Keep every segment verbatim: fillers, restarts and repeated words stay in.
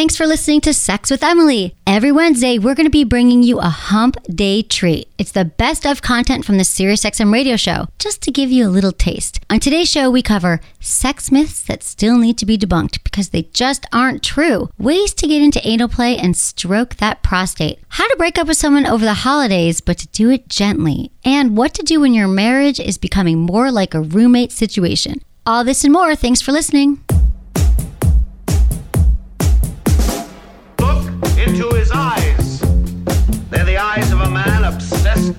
Thanks for listening to Sex with Emily. Every Wednesday, we're going to be bringing you a hump day treat. It's the best of content from the SiriusXM radio show, just to give you a little taste. On today's show, we cover sex myths that still need to be debunked because they just aren't true, ways to get into anal play and stroke that prostate, how to break up with someone over the holidays, but to do it gently, and what to do when your marriage is becoming more like a roommate situation. All this and more. Thanks for listening. Into his eyes. They're the eyes of a man obsessed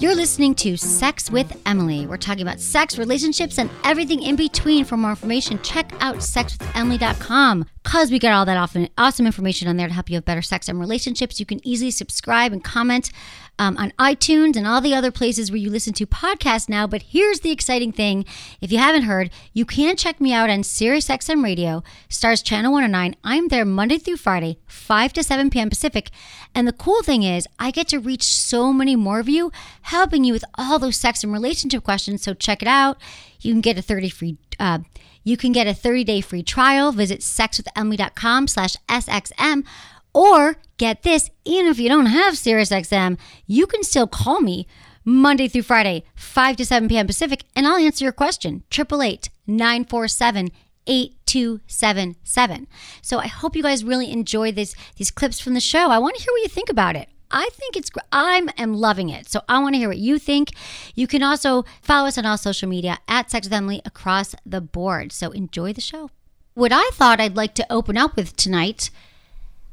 You're listening to Sex with Emily. We're talking about sex, relationships, and everything in between. For more information, check out sex with emily dot com because we got all that awesome information on there to help you have better sex and relationships. You can easily subscribe and comment um, on iTunes and all the other places where you listen to podcasts now. But here's the exciting thing. If you haven't heard, you can check me out on SiriusXM Radio, Stars Channel one oh nine. I'm there Monday through Friday, five to seven p.m. Pacific. And the cool thing is I get to reach so many more of you, helping you with all those sex and relationship questions. So check it out. You can get a thirty free, uh, you can get a thirty day free trial. Visit sex with emily dot com slash S X M, or get this. And if you don't have SiriusXM, you can still call me Monday through Friday, five to seven p.m. Pacific, and I'll answer your question. eight eight eight, nine four seven, eight two seven seven. So I hope you guys really enjoy this, these clips from the show. I want to hear what you think about it. I think it's great. I am loving it. So I want to hear what you think. You can also follow us on all social media at Sex with Emily across the board. So enjoy the show. What I thought I'd like to open up with tonight,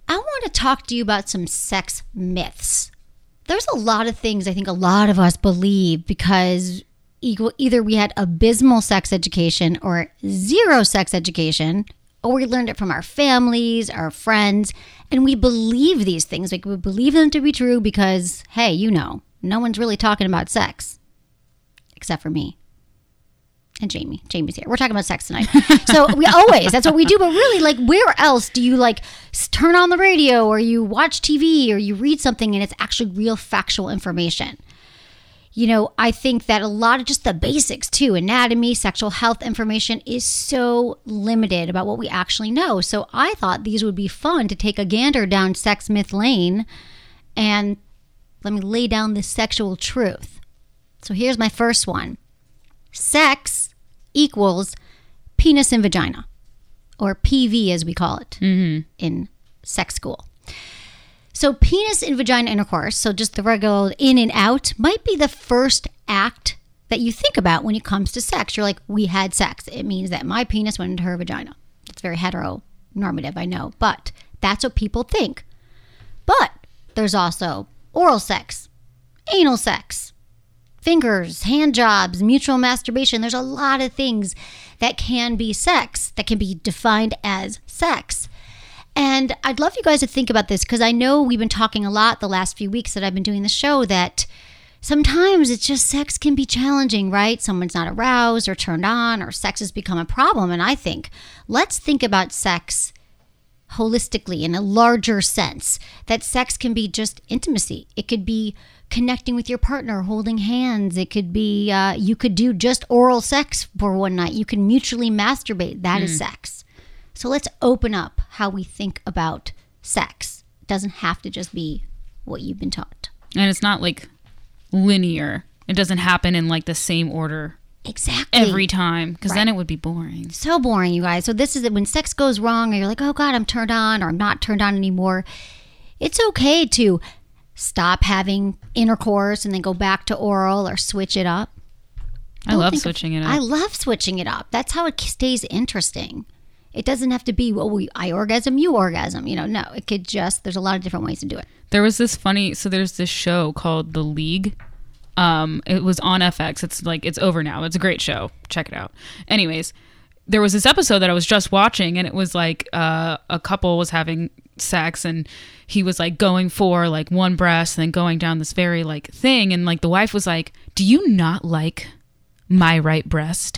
I want to talk to you about some sex myths. There's a lot of things I think a lot of us believe because either we had abysmal sex education or zero sex education, or we learned it from our families, our friends, and we believe these things. Like, we believe them to be true because, hey, you know, no one's really talking about sex except for me and Jamie. Jamie's here. We're talking about sex tonight. So we always, that's what we do. But really, like, where else do you, like, turn on the radio or you watch T V or you read something and it's actually real factual information? You know, I think that a lot of just the basics too, anatomy, sexual health information is so limited about what we actually know. So I thought these would be fun to take a gander down sex myth lane and let me lay down the sexual truth. So here's my first one. Sex equals penis and vagina, or P V as we call it mm-hmm. in sex school. So penis and vagina intercourse, so just the regular in and out, might be the first act that you think about when it comes to sex. You're like, we had sex. It means that my penis went into her vagina. It's very heteronormative, I know, but that's what people think. But there's also oral sex, anal sex, fingers, hand jobs, mutual masturbation. There's a lot of things that can be sex, that can be defined as sex. And I'd love you guys to think about this because I know we've been talking a lot the last few weeks that I've been doing the show that sometimes it's just sex can be challenging, right? Someone's not aroused or turned on, or sex has become a problem. And I think let's think about sex holistically in a larger sense, that sex can be just intimacy. It could be connecting with your partner, holding hands. It could be uh, you could do just oral sex for one night. You can mutually masturbate. That mm. is sex. So let's open up how we think about sex. It doesn't have to just be what you've been taught. And it's not like linear. It doesn't happen in like the same order. Exactly. Every time. Because right. then it would be boring. So boring, you guys. So this is when sex goes wrong or you're like, oh God, I'm turned on or I'm not turned on anymore. It's okay to stop having intercourse and then go back to oral or switch it up. I, I love switching of, it up. I love switching it up. That's how it stays interesting. It doesn't have to be, well, we, I orgasm, you orgasm. You know, no, it could just, there's a lot of different ways to do it. There was this funny, so there's this show called The League. Um, it was on F X. It's like, it's over now. It's a great show. Check it out. Anyways, there was this episode that I was just watching, and it was like uh, a couple was having sex, and he was like going for like one breast and then going down this very like thing, and like the wife was like, do you not like my right breast?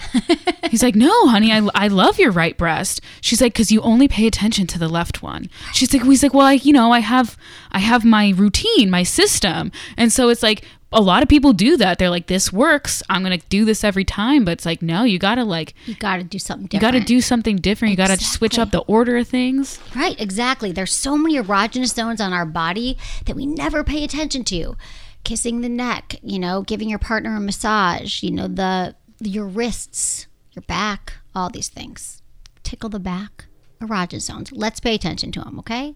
He's like, no, honey, I, I love your right breast. She's like, because you only pay attention to the left one. She's like, well, he's like, well, I, you know, I have, I have my routine, my system. And so it's like, a lot of people do that. They're like, this works, I'm going to do this every time. But it's like, no, you got to like, you got to do something different. You got to do something different. Exactly. You got to switch up the order of things. Right. Exactly. There's so many erogenous zones on our body that we never pay attention to. Kissing the neck, you know, giving your partner a massage, you know, the your wrists, your back, all these things. Tickle the back, erogenous zones. Let's pay attention to them, okay?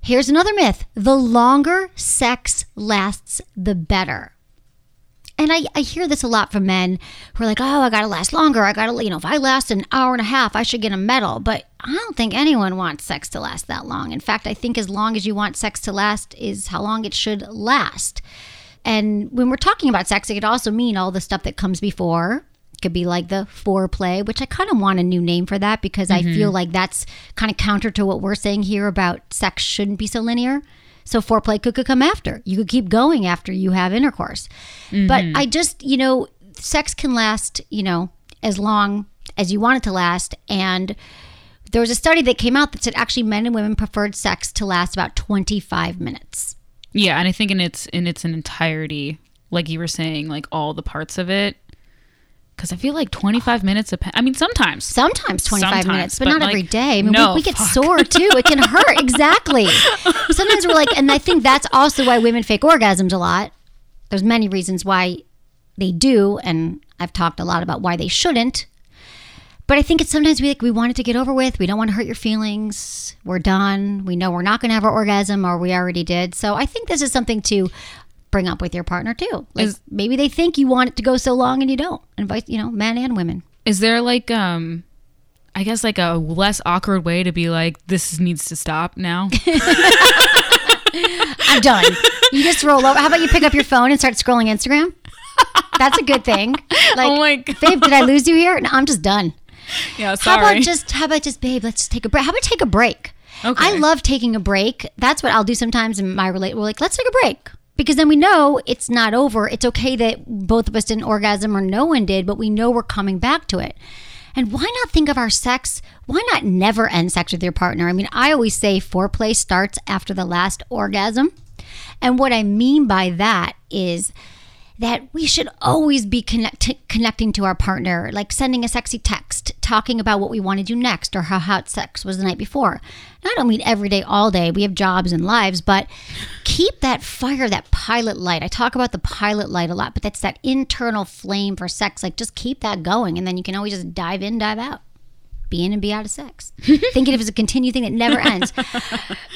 Here's another myth. The longer sex lasts, the better. And I, I hear this a lot from men who are like, oh, I got to last longer. I got to, you know, if I last an hour and a half, I should get a medal. But I don't think anyone wants sex to last that long. In fact, I think as long as you want sex to last is how long it should last. And when we're talking about sex, it could also mean all the stuff that comes before. It could be like the foreplay, which I kind of want a new name for that, because mm-hmm. I feel like that's kind of counter to what we're saying here about sex shouldn't be so linear. So foreplay could, could come after. You could keep going after you have intercourse. Mm-hmm. But I just, you know, sex can last, you know, as long as you want it to last. And there was a study that came out that said actually men and women preferred sex to last about twenty-five minutes. Yeah, and I think in its in its entirety, like you were saying, like all the parts of it, because I feel like twenty-five minutes, I mean, sometimes. Sometimes twenty-five sometimes, minutes, but, but not like, every day. I mean, no, we, we get fuck. sore too. It can hurt. Exactly. Sometimes we're like, and I think that's also why women fake orgasms a lot. There's many reasons why they do, and I've talked a lot about why they shouldn't. But I think it's sometimes we like we want it to get over with. We don't want to hurt your feelings. We're done. We know we're not going to have our orgasm, or we already did. So I think this is something to bring up with your partner too. Like is, maybe they think you want it to go so long and you don't. And vice, you know, men and women. Is there like, um, I guess like a less awkward way to be like, this needs to stop now? I'm done. You just roll over. How about you pick up your phone and start scrolling Instagram? That's a good thing. Like, oh my God. Babe, did I lose you here? No, I'm just done. Yeah, sorry. How about just, how about just, babe, let's just take a break. How about take a break? Okay. I love taking a break. That's what I'll do sometimes in my relate. We're like, let's take a break. Because then we know it's not over. It's okay that both of us didn't orgasm or no one did, but we know we're coming back to it. And why not think of our sex? Why not never end sex with your partner? I mean, I always say foreplay starts after the last orgasm. And what I mean by that is that we should always be connect- connecting to our partner, like sending a sexy text, talking about what we want to do next or how hot sex was the night before. Now, I don't mean every day, all day. We have jobs and lives, but keep that fire, that pilot light. I talk about the pilot light a lot, but that's that internal flame for sex. Like, just keep that going, and then you can always just dive in, dive out. Be in and be out of sex. Thinking if it's a continued thing that never ends.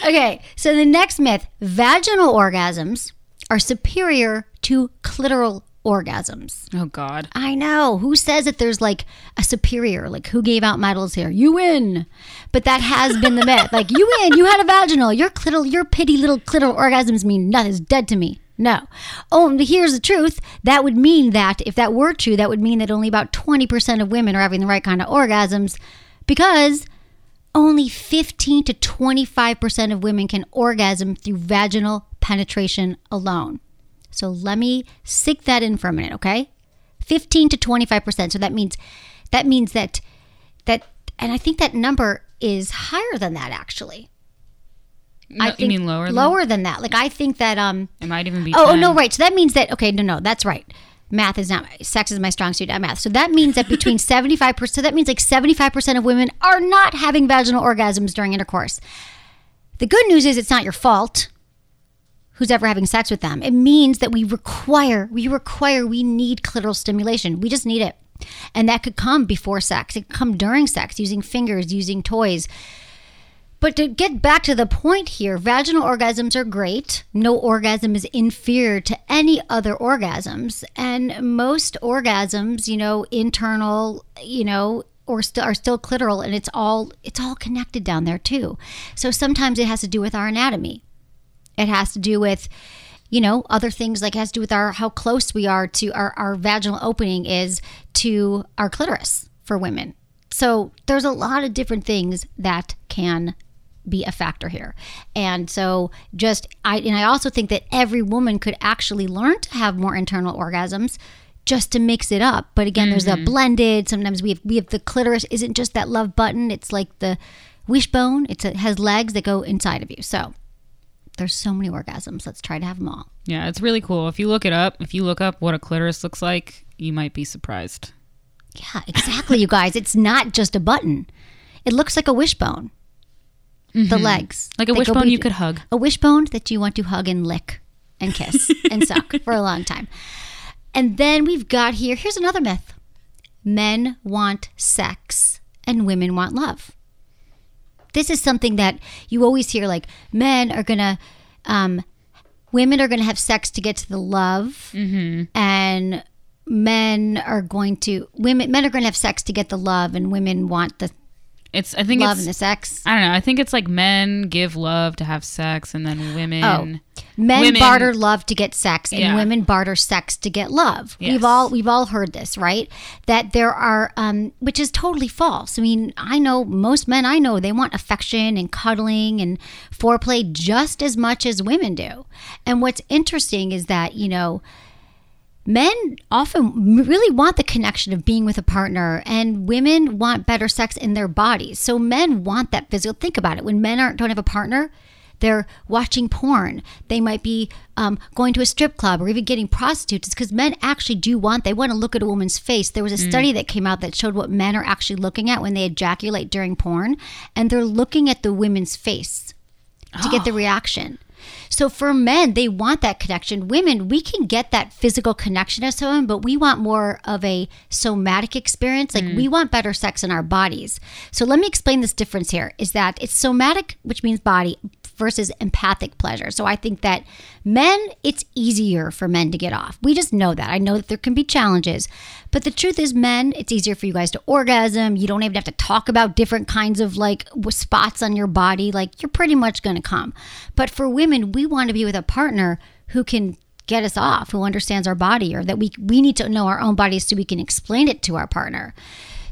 Okay, so the next myth, vaginal orgasms are superior to clitoral orgasms. Oh, God. I know. Who says that there's like a superior? Like, who gave out medals here? You win. But that has been the myth. Like, you win. You had a vaginal. Your clitoral, your pity little clitoral orgasms mean nothing. It's dead to me. No. Oh, and here's the truth. That would mean that if that were true, that would mean that only about twenty percent of women are having the right kind of orgasms, because only fifteen to twenty-five percent of women can orgasm through vaginal penetration alone. So let me sink that in for a minute, okay? fifteen to twenty-five percent. So that means that means that that and I think that number is higher than that actually. No, I think you mean lower than lower than that. Like I think that um it might even be Oh, oh no, right. So that means that okay, no no, that's right. Math is not sex is my strong suit at math. So that means that between seventy-five percent so that means like seventy-five percent of women are not having vaginal orgasms during intercourse. The good news is it's not your fault. Who's ever having sex with them. It means that we require, we require, we need clitoral stimulation. We just need it. And that could come before sex. It could come during sex, using fingers, using toys. But to get back to the point here, vaginal orgasms are great. No orgasm is inferior to any other orgasms. And most orgasms, you know, internal, you know, or st- are still clitoral. And it's all, it's all connected down there too. So sometimes it has to do with our anatomy. It has to do with, you know, other things like it has to do with our how close we are to our, our vaginal opening is to our clitoris for women. So there's a lot of different things that can be a factor here. And so just, I and I also think that every woman could actually learn to have more internal orgasms just to mix it up. But again, mm-hmm. there's a blended, sometimes we have, we have the clitoris isn't just that love button. It's like the wishbone. It's a, it has legs that go inside of you. So there's so many orgasms. Let's try to have them all. Yeah, it's really cool. If you look it up, if you look up what a clitoris looks like, you might be surprised. Yeah, exactly, you guys. It's not just a button. It looks like a wishbone. Mm-hmm. The legs. Like a wishbone you could hug. A wishbone that you want to hug and lick and kiss and suck for a long time. And then we've got here, here's another myth. Men want sex and women want love. This is something that you always hear, like, men are going to, um, women are going to have sex to get to the love, mm-hmm. and men are going to, women, men are going to have sex to get the love, and women want the it's, I think love it's, and the sex. I don't know. I think it's like men give love to have sex, and then women. Oh. Men women. barter love to get sex, and yeah. women barter sex to get love. Yes. We've all we've all heard this, right? That there are, um, which is totally false. I mean, I know most men I know, they want affection and cuddling and foreplay just as much as women do. And what's interesting is that, you know, men often really want the connection of being with a partner, and women want better sex in their bodies. So men want that physical. Think about it. When men aren't don't have a partner, they're watching porn. They might be um, going to a strip club or even getting prostitutes. It's because men actually do want, they want to look at a woman's face. There was a mm. study that came out that showed what men are actually looking at when they ejaculate during porn. And they're looking at the woman's face oh. to get the reaction. So for men, they want that connection. Women, we can get that physical connection as someone, but we want more of a somatic experience. Like mm. we want better sex in our bodies. So let me explain this difference here, is that it's somatic, which means body, versus empathic pleasure. So I think that men, it's easier for men to get off. We just know that. I know that there can be challenges, but the truth is, men, it's easier for you guys to orgasm. You don't even have to talk about different kinds of like spots on your body. Like, you're pretty much going to come. But for women, we want to be with a partner who can get us off, who understands our body, or that we we need to know our own bodies so we can explain it to our partner.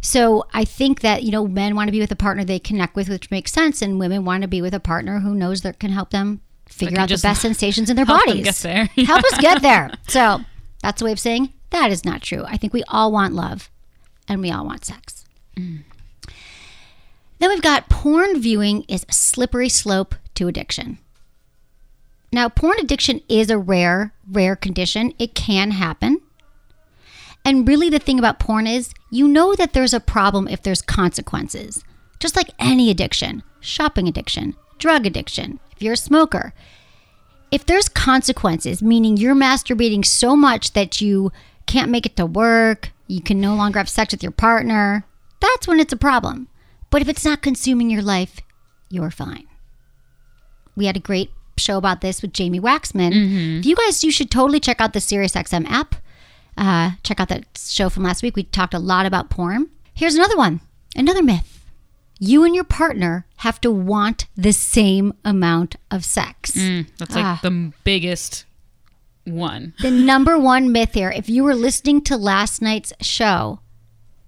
So I think that, you know, men want to be with a partner they connect with, which makes sense. And women want to be with a partner who knows that can help them figure out the best sensations in their help bodies. Help us get there. Help us get there. So that's a way of saying that is not true. I think we all want love and we all want sex. Mm. Then we've got porn viewing is a slippery slope to addiction. Now, porn addiction is a rare, rare condition. It can happen. And really, the thing about porn is, you know that there's a problem if there's consequences. Just like any addiction, shopping addiction, drug addiction, if you're a smoker. If there's consequences, meaning you're masturbating so much that you can't make it to work, you can no longer have sex with your partner, that's when it's a problem. But if it's not consuming your life, you're fine. We had a great show about this with Jamie Waxman. Mm-hmm. You guys, you should totally check out the SiriusXM app. Uh, check out that show from last week. We talked a lot about porn. Here's another one, another myth. You and your partner have to want the same amount of sex. Mm, that's like uh, the biggest one. The number one myth here. If you were listening to last night's show,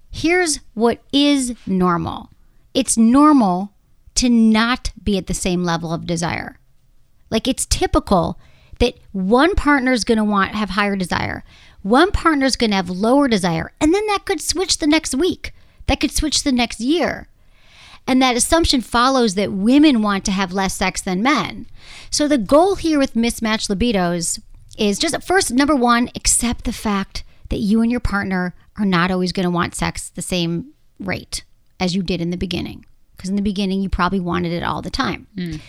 here's what is normal. It's normal to not be at the same level of desire. Like, it's typical that one partner is going to want have higher desire. One partner's going to have lower desire, and then that could switch the next week. That could switch the next year. And that assumption follows that women want to have less sex than men. So the goal here with mismatched libidos is just, first, number one, accept the fact that you and your partner are not always going to want sex the same rate as you did in the beginning. Because in the beginning, you probably wanted it all the time. Mm.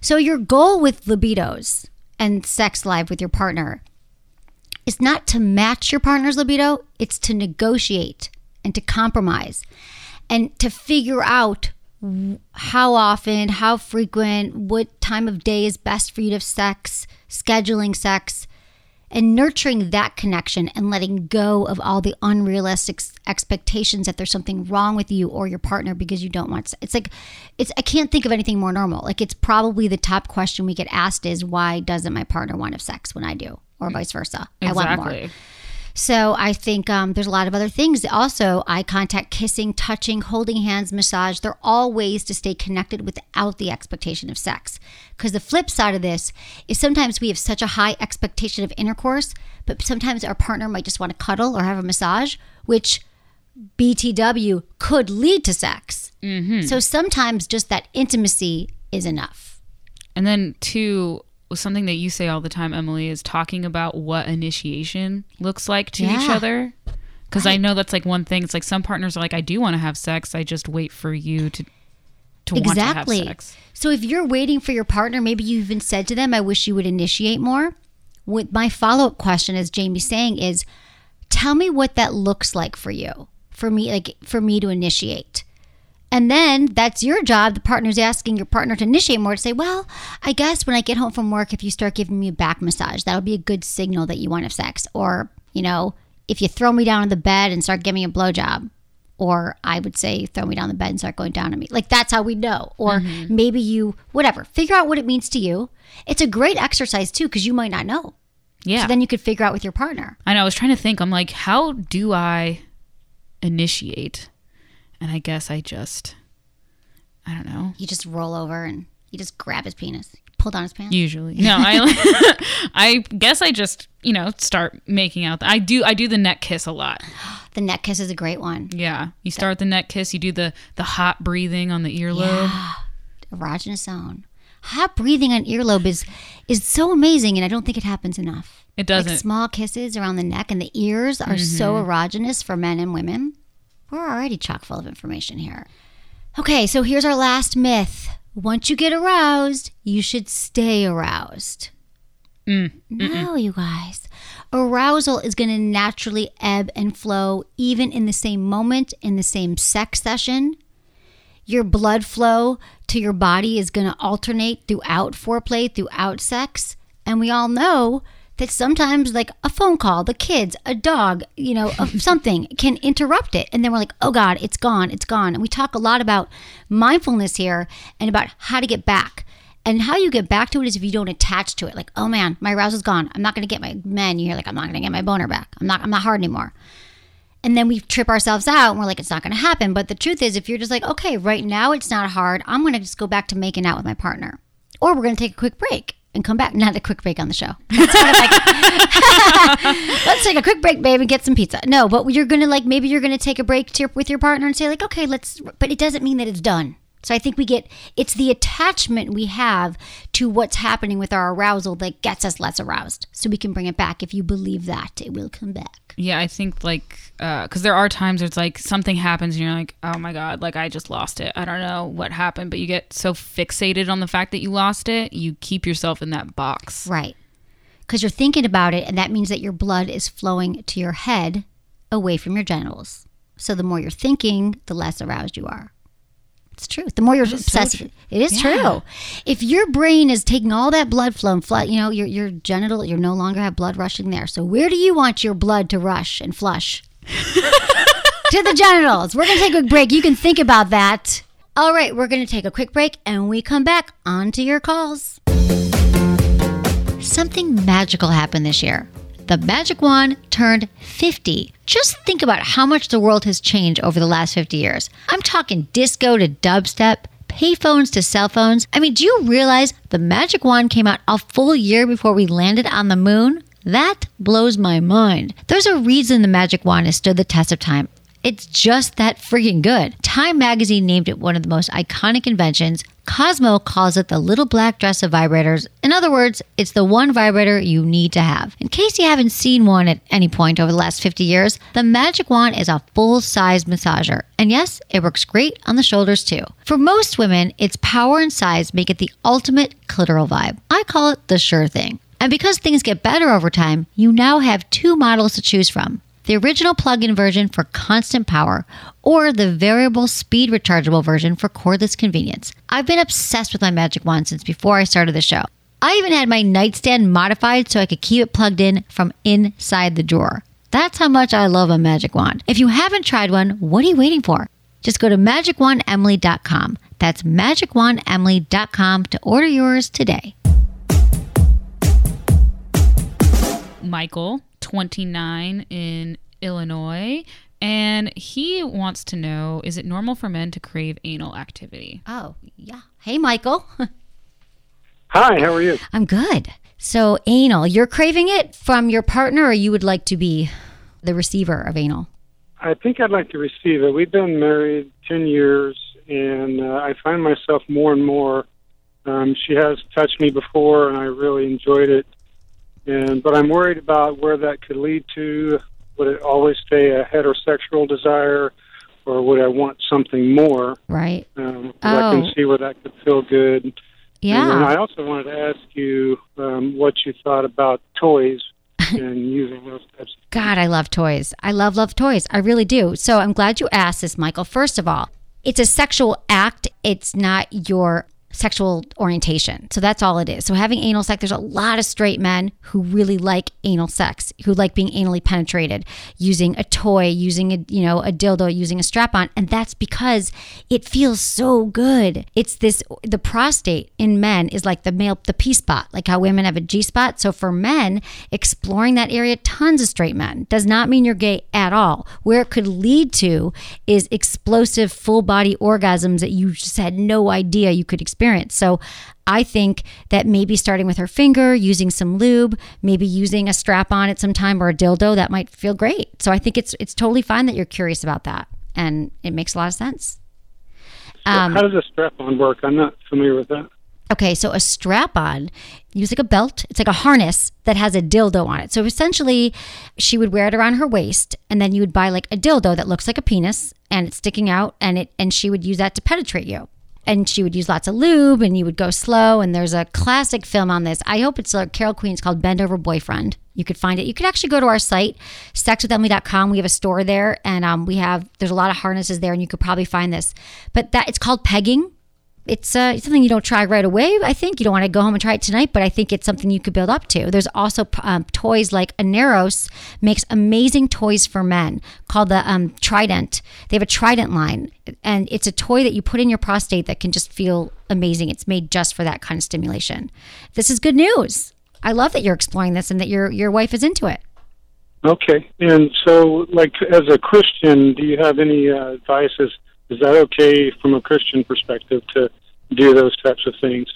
So your goal with libidos and sex life with your partner, it's not to match your partner's libido, it's to negotiate and to compromise and to figure out how often, how frequent, what time of day is best for you to have sex, scheduling sex, and nurturing that connection and letting go of all the unrealistic expectations that there's something wrong with you or your partner because you don't want sex. It's like, it's, I can't think of anything more normal. Like, it's probably the top question we get asked is, why doesn't my partner want to have sex when I do? Or vice versa. Exactly. I want more. So I think um, there's a lot of other things. Also, eye contact, kissing, touching, holding hands, massage. They're all ways to stay connected without the expectation of sex. Because the flip side of this is sometimes we have such a high expectation of intercourse, but sometimes our partner might just want to cuddle or have a massage, which B T W could lead to sex. Mm-hmm. So sometimes just that intimacy is enough. And then two... something that you say all the time, Emily, is talking about what initiation looks like to yeah. each other. Because right. I know that's like one thing. It's like some partners are like, I do want to have sex. I just wait for you to, to exactly. want to have sex. So if you're waiting for your partner, maybe you even said to them, I wish you would initiate more. With my follow-up question, as Jamie's saying, is tell me what that looks like for you, for me, like for me to initiate. And then that's your job. The partner's asking your partner to initiate more, to say, well, I guess when I get home from work, if you start giving me a back massage, that'll be a good signal that you want to have sex. Or, you know, if you throw me down on the bed and start giving me a blowjob, or I would say throw me down the bed and start going down on me. Like, that's how we know. Or mm-hmm. maybe you, whatever, figure out what it means to you. It's a great exercise too, because you might not know. Yeah. So then you could figure out with your partner. I know. I was trying to think. I'm like, how do I initiate? And I guess I just, I don't know. You just roll over and you just grab his penis, pull down his pants. Usually, no. I, I guess I just, you know, start making out. I do, I do the neck kiss a lot. The neck kiss is a great one. Yeah, you start with the neck kiss. You do the the hot breathing on the earlobe. Yeah, erogenous zone. Hot breathing on earlobe is is so amazing, and I don't think it happens enough. It doesn't. Like small kisses around the neck and the ears are mm-hmm. so erogenous for men and women. We're already chock full of information here. Okay, so here's our last myth. Once you get aroused, you should stay aroused. Mm, no, you guys. Arousal is going to naturally ebb and flow, even in the same moment, in the same sex session. Your blood flow to your body is going to alternate throughout foreplay, throughout sex. And we all know that sometimes like a phone call, the kids, a dog, you know, something can interrupt it. And then we're like, oh God, it's gone, it's gone. And we talk a lot about mindfulness here and about how to get back. And how you get back to it is if you don't attach to it. Like, oh man, my arousal's gone. I'm not gonna get my men. You hear like, I'm not gonna get my boner back. I'm not, I'm not hard anymore. And then we trip ourselves out and we're like, it's not gonna happen. But the truth is, if you're just like, okay, right now it's not hard. I'm gonna just go back to making out with my partner. Or we're gonna take a quick break. And come back. Not a quick break on the show. That's what I'm like, let's take a quick break, babe, and get some pizza. No, but you're going to like, maybe you're going to take a break to your, with your partner and say like, okay, let's, but it doesn't mean that it's done. So I think we get, it's the attachment we have to what's happening with our arousal that gets us less aroused. So we can bring it back. If you believe that, it will come back. Yeah, I think like, uh, because there are times where it's like something happens and you're like, oh my God, like I just lost it. I don't know what happened, but you get so fixated on the fact that you lost it, you keep yourself in that box. Right. Because you're thinking about it and that means that your blood is flowing to your head away from your genitals. So the more you're thinking, the less aroused you are. It's true. The more you're obsessed, so it is yeah. true. If your brain is taking all that blood flow and flood, you know, your your genital, you no longer have blood rushing there. So where do you want your blood to rush and flush? To the genitals. We're going to take a break. You can think about that. All right, we're going to take a quick break and we come back onto your calls. Something magical happened this year. The Magic Wand turned fifty. Just think about how much the world has changed over the last fifty years. I'm talking disco to dubstep, payphones to cell phones. I mean, do you realize the Magic Wand came out a full year before we landed on the moon? That blows my mind. There's a reason the Magic Wand has stood the test of time. It's just that freaking good. Time magazine named it one of the most iconic inventions. Cosmo calls it the little black dress of vibrators. In other words, it's the one vibrator you need to have. In case you haven't seen one at any point over the last fifty years, the Magic Wand is a full-size massager. And yes, it works great on the shoulders too. For most women, its power and size make it the ultimate clitoral vibe. I call it the sure thing. And because things get better over time, you now have two models to choose from. The original plug-in version for constant power, or the variable speed rechargeable version for cordless convenience. I've been obsessed with my Magic Wand since before I started the show. I even had my nightstand modified so I could keep it plugged in from inside the drawer. That's how much I love a Magic Wand. If you haven't tried one, what are you waiting for? Just go to magic wand emily dot com. That's magic wand emily dot com to order yours today. Michael, twenty-nine in Illinois, and he wants to know, is it normal for men to crave anal activity? Oh, yeah. Hey, Michael. Hi, how are you? I'm good. So anal, you're craving it from your partner, or you would like to be the receiver of anal? I think I'd like to receive it. We've been married ten years, and uh, I find myself more and more. Um, she has touched me before, and I really enjoyed it. And But I'm worried about where that could lead to. Would it always stay a heterosexual desire, or would I want something more? Right. Um, oh. I can see where that could feel good. Yeah. And I also wanted to ask you um, what you thought about toys and using those types of God, I love toys. I love, love toys. I really do. So I'm glad you asked this, Michael. First of all, it's a sexual act. It's not your sexual orientation. So that's all it is. So having anal sex, there's a lot of straight men who really like anal sex, who like being anally penetrated, using a toy, using a, you know, a dildo, using a strap on. And that's because it feels so good. It's this, the prostate in men is like the male, the P spot, like how women have a G spot. So for men, exploring that area, tons of straight men, does not mean you're gay at all. Where it could lead to is explosive full body orgasms that you just had no idea you could experience. Experience. So I think that maybe starting with her finger, using some lube, maybe using a strap on at some time or a dildo, that might feel great. So I think it's it's totally fine that you're curious about that. And it makes a lot of sense. Um, How does a strap on work? I'm not familiar with that. Okay, so a strap-on, use like a belt. It's like a harness that has a dildo on it. So essentially, she would wear it around her waist, and then you would buy like a dildo that looks like a penis, and it's sticking out, and it and she would use that to penetrate you. And she would use lots of lube, and you would go slow. And there's a classic film on this. I hope it's like Carol Queen's called Bend Over, Boyfriend. You could find it. You could actually go to our site, sex with emily dot com. We have a store there, and um, we have there's a lot of harnesses there, and you could probably find this. But that it's called pegging. It's uh, something you don't try right away, I think. You don't want to go home and try it tonight, but I think it's something you could build up to. There's also um, toys like Aneros makes amazing toys for men called the um, Trident. They have a Trident line, and it's a toy that you put in your prostate that can just feel amazing. It's made just for that kind of stimulation. This is good news. I love that you're exploring this and that your your wife is into it. Okay. And so, like, as a Christian, do you have any uh, advice? Is, is that okay from a Christian perspective to do those types of things?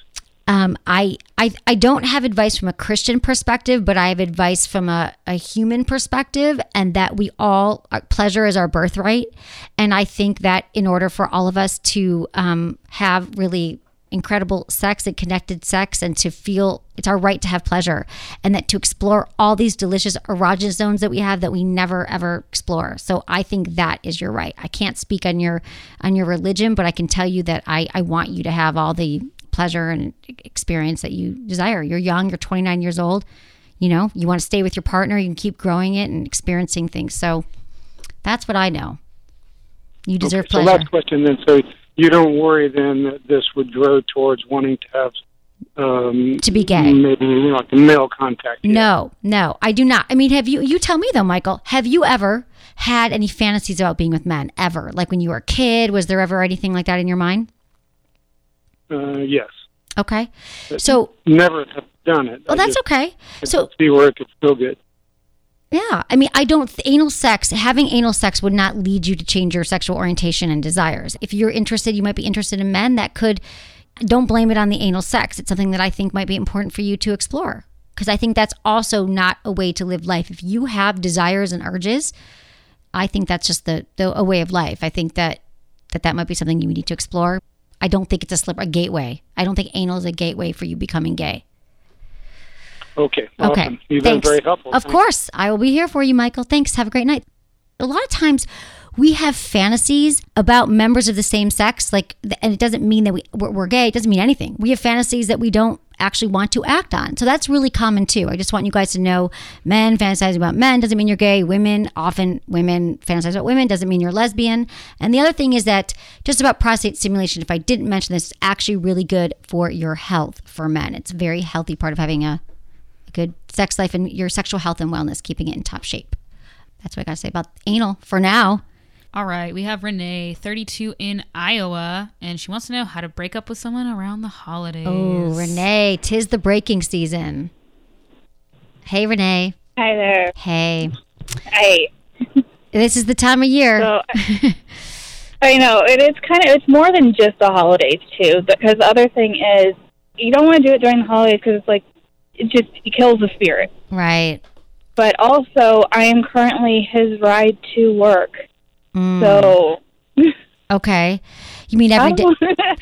Um, I, I I don't have advice from a Christian perspective, but I have advice from a, a human perspective, and that we all, our pleasure is our birthright. And I think that in order for all of us to um, have really incredible sex and connected sex, and to feel it's our right to have pleasure, and that to explore all these delicious erogenous zones that we have that we never ever explore. So I think that is your right. I can't speak on your on your religion, but I can tell you that I, I want you to have all the pleasure and experience that you desire. You're young, you're twenty-nine years old, you know, you want to stay with your partner, you can keep growing it and experiencing things. So that's what I know. You deserve okay, pleasure. So last question then, so you don't worry then that this would grow towards wanting to have um, to be gay, maybe you know, like a male contact. Here. No, no, I do not. I mean, have you? You tell me though, Michael. Have you ever had any fantasies about being with men ever? Like when you were a kid, was there ever anything like that in your mind? Uh, yes. Okay. But so never have done it. Well, I that's just, okay. I so see where it could feel good. Yeah. I mean, I don't, anal sex, having anal sex would not lead you to change your sexual orientation and desires. If you're interested, you might be interested in men that could, don't blame it on the anal sex. It's something that I think might be important for you to explore. Because I think that's also not a way to live life. If you have desires and urges, I think that's just the, the a way of life. I think that, that that might be something you need to explore. I don't think it's a slip, a gateway. I don't think anal is a gateway for you becoming gay. Okay. Awesome. Okay. You've Thanks. been very helpful. Of Thanks. course. I will be here for you, Michael. Thanks. Have a great night. A lot of times we have fantasies about members of the same sex, like, and it doesn't mean that we, we're, we're gay. It doesn't mean anything. We have fantasies that we don't actually want to act on. So that's really common too. I just want you guys to know men fantasize about men. Doesn't mean you're gay. Women, often women fantasize about women. Doesn't mean you're lesbian. And the other thing is that just about prostate stimulation, if I didn't mention this, it's actually really good for your health for men. It's a very healthy part of having a good sex life and your sexual health and wellness, keeping it in top shape. That's what I got to say about anal for now. All right. We have Renee, thirty-two, in Iowa, and she wants to know how to break up with someone around the holidays. Oh, Renee, tis the breaking season. Hey, Renee. Hi there. Hey. Hi. This is the time of year. So, I know. It is kind of, it's more than just the holidays, too, because the other thing is you don't want to do it during the holidays because it's like, it just it kills the spirit. Right. But also, I am currently his ride to work. Mm. So. Okay. You mean every day?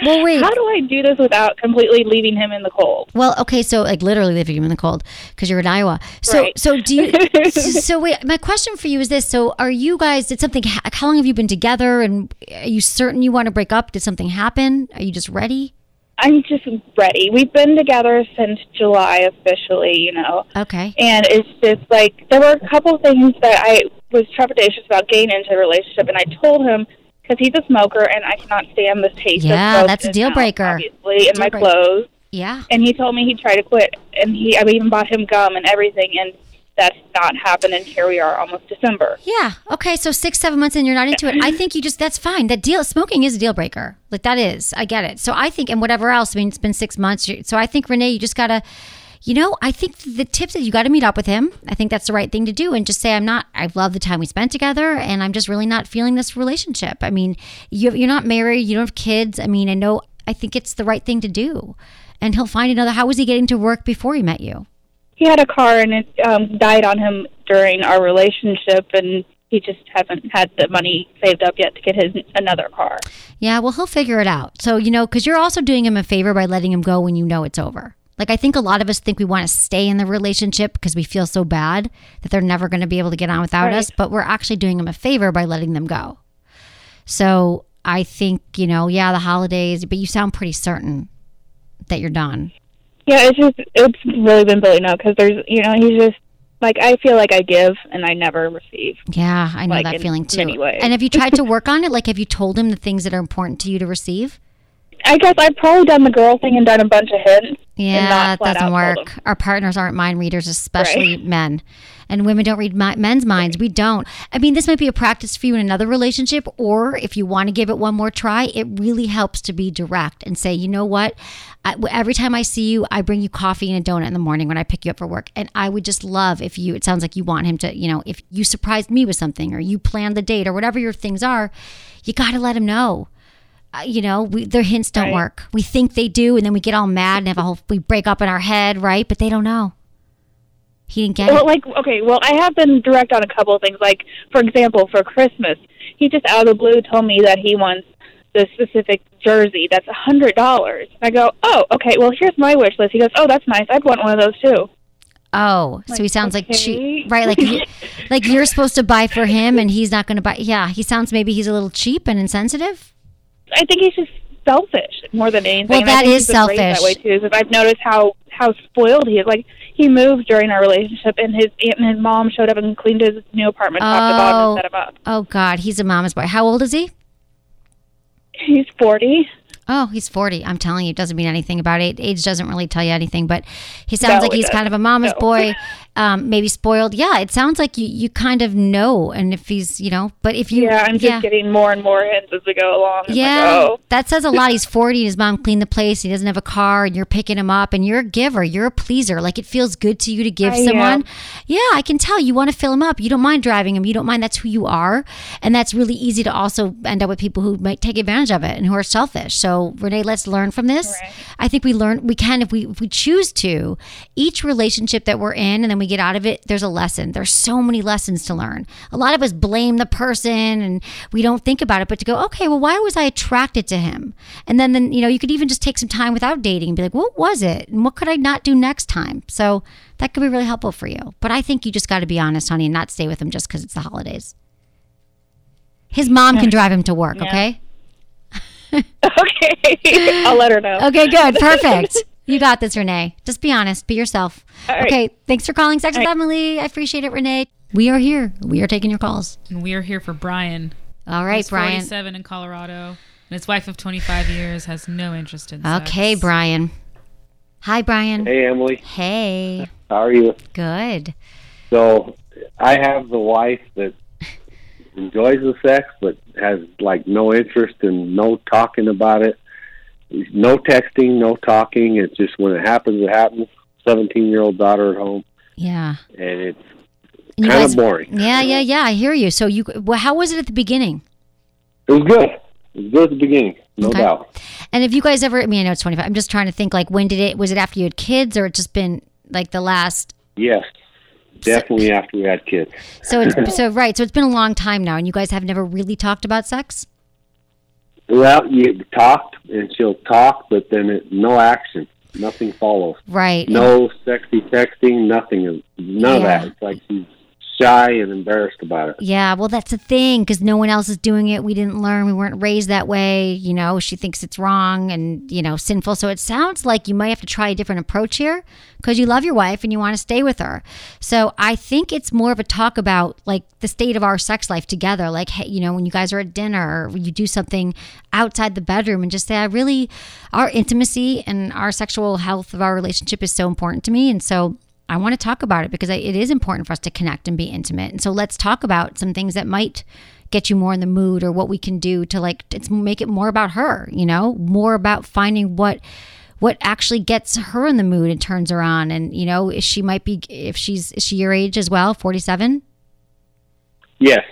Well, wait. How do I do this without completely leaving him in the cold? Well, okay, so like literally leaving him in the cold because you're in Iowa. So, right. so do you? So wait, my question for you is this: so are you guys? Did something? How long have you been together? And are you certain you want to break up? Did something happen? Are you just ready? I'm just ready. We've been together since July officially, you know. Okay. And it's just like there were a couple things that I was trepidatious about getting into the relationship, and I told him. Because he's a smoker, and I cannot stand the taste yeah, of smoke. Yeah, that's a deal breaker. Obviously, in my clothes. Yeah. And he told me he'd try to quit, and he I even bought him gum and everything, and that's not happened, and here we are, almost December. Yeah, okay, so six, seven months, and you're not into it. I think you just, that's fine. That deal, smoking is a deal breaker. Like, that is. I get it. So I think, and whatever else, I mean, it's been six months. So I think, Renee, you just got to... You know, I think the tips that you got to meet up with him. I think that's the right thing to do and just say, I'm not, I love the time we spent together and I'm just really not feeling this relationship. I mean, you, you're not married, you don't have kids. I mean, I know, I think it's the right thing to do and he'll find another. How was he getting to work before he met you? He had a car and it um, died on him during our relationship and he just hasn't had the money saved up yet to get his another car. Yeah, well, he'll figure it out. So, you know, because you're also doing him a favor by letting him go when you know it's over. Like, I think a lot of us think we want to stay in the relationship because we feel so bad that they're never going to be able to get on without right. us, but we're actually doing them a favor by letting them go. So I think, you know, yeah, the holidays, but you sound pretty certain that you're done. Yeah, it's just, it's really been building up because there's, you know, he's just, like, I feel like I give and I never receive. Yeah, I know like, that feeling too. And have you tried to work on it? Like, have you told him the things that are important to you to receive? I guess I've probably done the girl thing and done a bunch of hints. Yeah, that doesn't work. Our partners aren't mind readers, especially right. men. And women don't read my, men's minds. We don't. I mean, this might be a practice for you in another relationship, or if you want to give it one more try, it really helps to be direct and say, you know what? I, every time I see you, I bring you coffee and a donut in the morning when I pick you up for work. And I would just love if you, it sounds like you want him to, you know, if you surprised me with something or you planned the date or whatever your things are, you got to let him know. Uh, you know, we, their hints don't right. work. We think they do, and then we get all mad and have a whole, we break up in our head, right? But they don't know. He didn't get well, it. Like, okay, well, I have been direct on a couple of things. Like, for example, for Christmas, he just out of the blue told me that he wants this specific jersey that's one hundred dollars. I go, oh, okay, well, here's my wish list. He goes, oh, that's nice. I'd want one of those, too. Oh, like, so he sounds okay. like cheap, right? Like, you, like you're supposed to buy for him, and he's not going to buy. Yeah, he sounds maybe he's a little cheap and insensitive. I think he's just selfish more than anything. Well, that is selfish. That way too. Because I've noticed how, how spoiled he is. Like he moved during our relationship, and his aunt and his mom showed up and cleaned his new apartment, top to bottom, and set him up. Oh God, he's a mama's boy. How old is he? He's forty. Oh, he's forty. I'm telling you, it doesn't mean anything about it. Age doesn't really tell you anything, but he sounds no, like he's doesn't. kind of a mama's no. boy, um, maybe spoiled. Yeah, it sounds like you, you kind of know. And if he's, you know, but if you... Yeah, I'm just yeah. getting more and more hints as we go along. I'm yeah, like, oh. That says a lot. He's forty and his mom cleaned the place. He doesn't have a car and you're picking him up and you're a giver. You're a pleaser. Like it feels good to you to give I someone. Am. Yeah, I can tell. You want to fill him up. You don't mind driving him. You don't mind. That's who you are. And that's really easy to also end up with people who might take advantage of it and who are selfish. So Renee, let's learn from this. Right. I think we learn, we can, if we, if we choose to, each relationship that we're in and then we get out of it, there's a lesson. There's so many lessons to learn. A lot of us blame the person and we don't think about it, but to go, okay, well, why was I attracted to him? And then, then you know, you could even just take some time without dating and be like, what was it? And what could I not do next time? So that could be really helpful for you. But I think you just got to be honest, honey, and not stay with him just because it's the holidays. His mom can drive him to work, yeah. okay? Okay, I'll let her know. Okay, good, perfect. You got this, Renee. Just be honest, be yourself. Right. Okay, thanks for calling Sex with right. Emily. I appreciate it, Renee. We are here. We are taking your calls. And we are here for Brian. All right, He's Brian. forty-seven in Colorado, and his wife of twenty-five years has no interest in sex. Okay, Brian. Hi, Brian. Hey, Emily. Hey. How are you? Good. So I have the wife that enjoys the sex, but has like no interest and no talking about it. No texting, no talking. It's just when it happens, it happens. seventeen-year-old daughter at home. Yeah. And it's kind of boring. Yeah, yeah, yeah. I hear you. So you, well, how was it at the beginning? It was good. It was good at the beginning, no okay. doubt. And have you guys ever? I mean, I know it's twenty-five. I'm just trying to think. Like, when did it? Was it after you had kids, or it just been like the last? Yes, definitely so, after we had kids. So it's so right. So it's been a long time now, and you guys have never really talked about sex. Well, you talked, and she'll talk, but then it, no action. Nothing follows. Right. No yeah. sexy texting, nothing. None yeah. of that. It's like she's shy and embarrassed about it. Yeah, well, that's the thing, because no one else is doing it. We didn't learn. We weren't raised that way. You know, she thinks it's wrong and, you know, sinful. So it sounds like you might have to try a different approach here, because you love your wife and you want to stay with her. So I think it's more of a talk about, like, the state of our sex life together. Like, hey, you know, when you guys are at dinner or you do something outside the bedroom, and just say, I really, our intimacy and our sexual health of our relationship is so important to me. And so I want to talk about it, because it is important for us to connect and be intimate. And so let's talk about some things that might get you more in the mood, or what we can do to, like, it's make it more about her, you know, more about finding what what actually gets her in the mood and turns her on. And, you know, she might be, if she's, is she your age as well, forty-seven? Yes.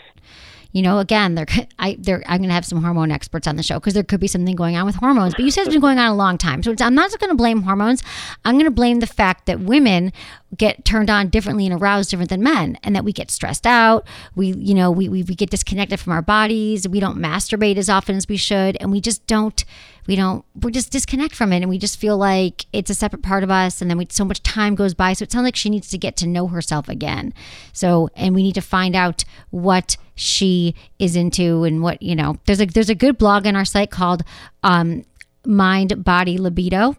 You know, again, there, I, there, I'm going to have some hormone experts on the show, because there could be something going on with hormones. But you said it's been going on a long time. So it's, I'm not going to blame hormones. I'm going to blame the fact that women get turned on differently and aroused different than men, and that we get stressed out. We, you know, we, we, we get disconnected from our bodies. We don't masturbate as often as we should. And we just don't, we don't, we just disconnect from it. And we just feel like it's a separate part of us. And then we, so much time goes by. So it sounds like she needs to get to know herself again. So, and we need to find out what she is into, and what, you know, there's a there's a good blog on our site called um Mind Body Libido.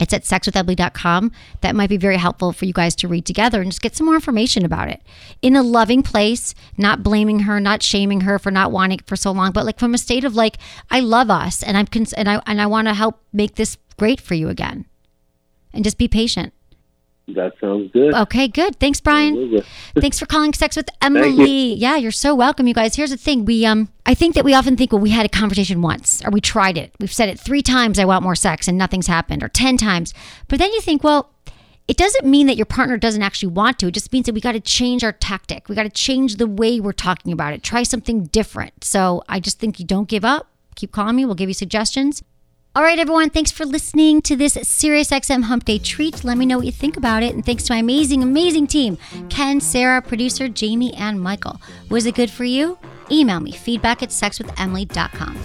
It's at sex with emily dot com. That might be very helpful for you guys to read together and just get some more information about it in a loving place, not blaming her, not shaming her for not wanting it for so long, but like from a state of like, I love us, and I'm cons- and I and I want to help make this great for you again, and just be patient. That sounds good. Okay, good. Thanks, Brian. Thanks for calling Sex with Emily. You. Yeah, you're so welcome, you guys. Here's the thing. We um, I think that we often think, well, we had a conversation once, or we tried it. We've said it three times, I want more sex, and nothing's happened, or ten times. But then you think, well, it doesn't mean that your partner doesn't actually want to. It just means that we got to change our tactic. We got to change the way we're talking about it. Try something different. So I just think you don't give up. Keep calling me. We'll give you suggestions. All right, everyone, thanks for listening to this SiriusXM Hump Day Treat. Let me know what you think about it. And thanks to my amazing, amazing team, Ken, Sarah, producer, Jamie, and Michael. Was it good for you? Email me, feedback at sex with emily dot com.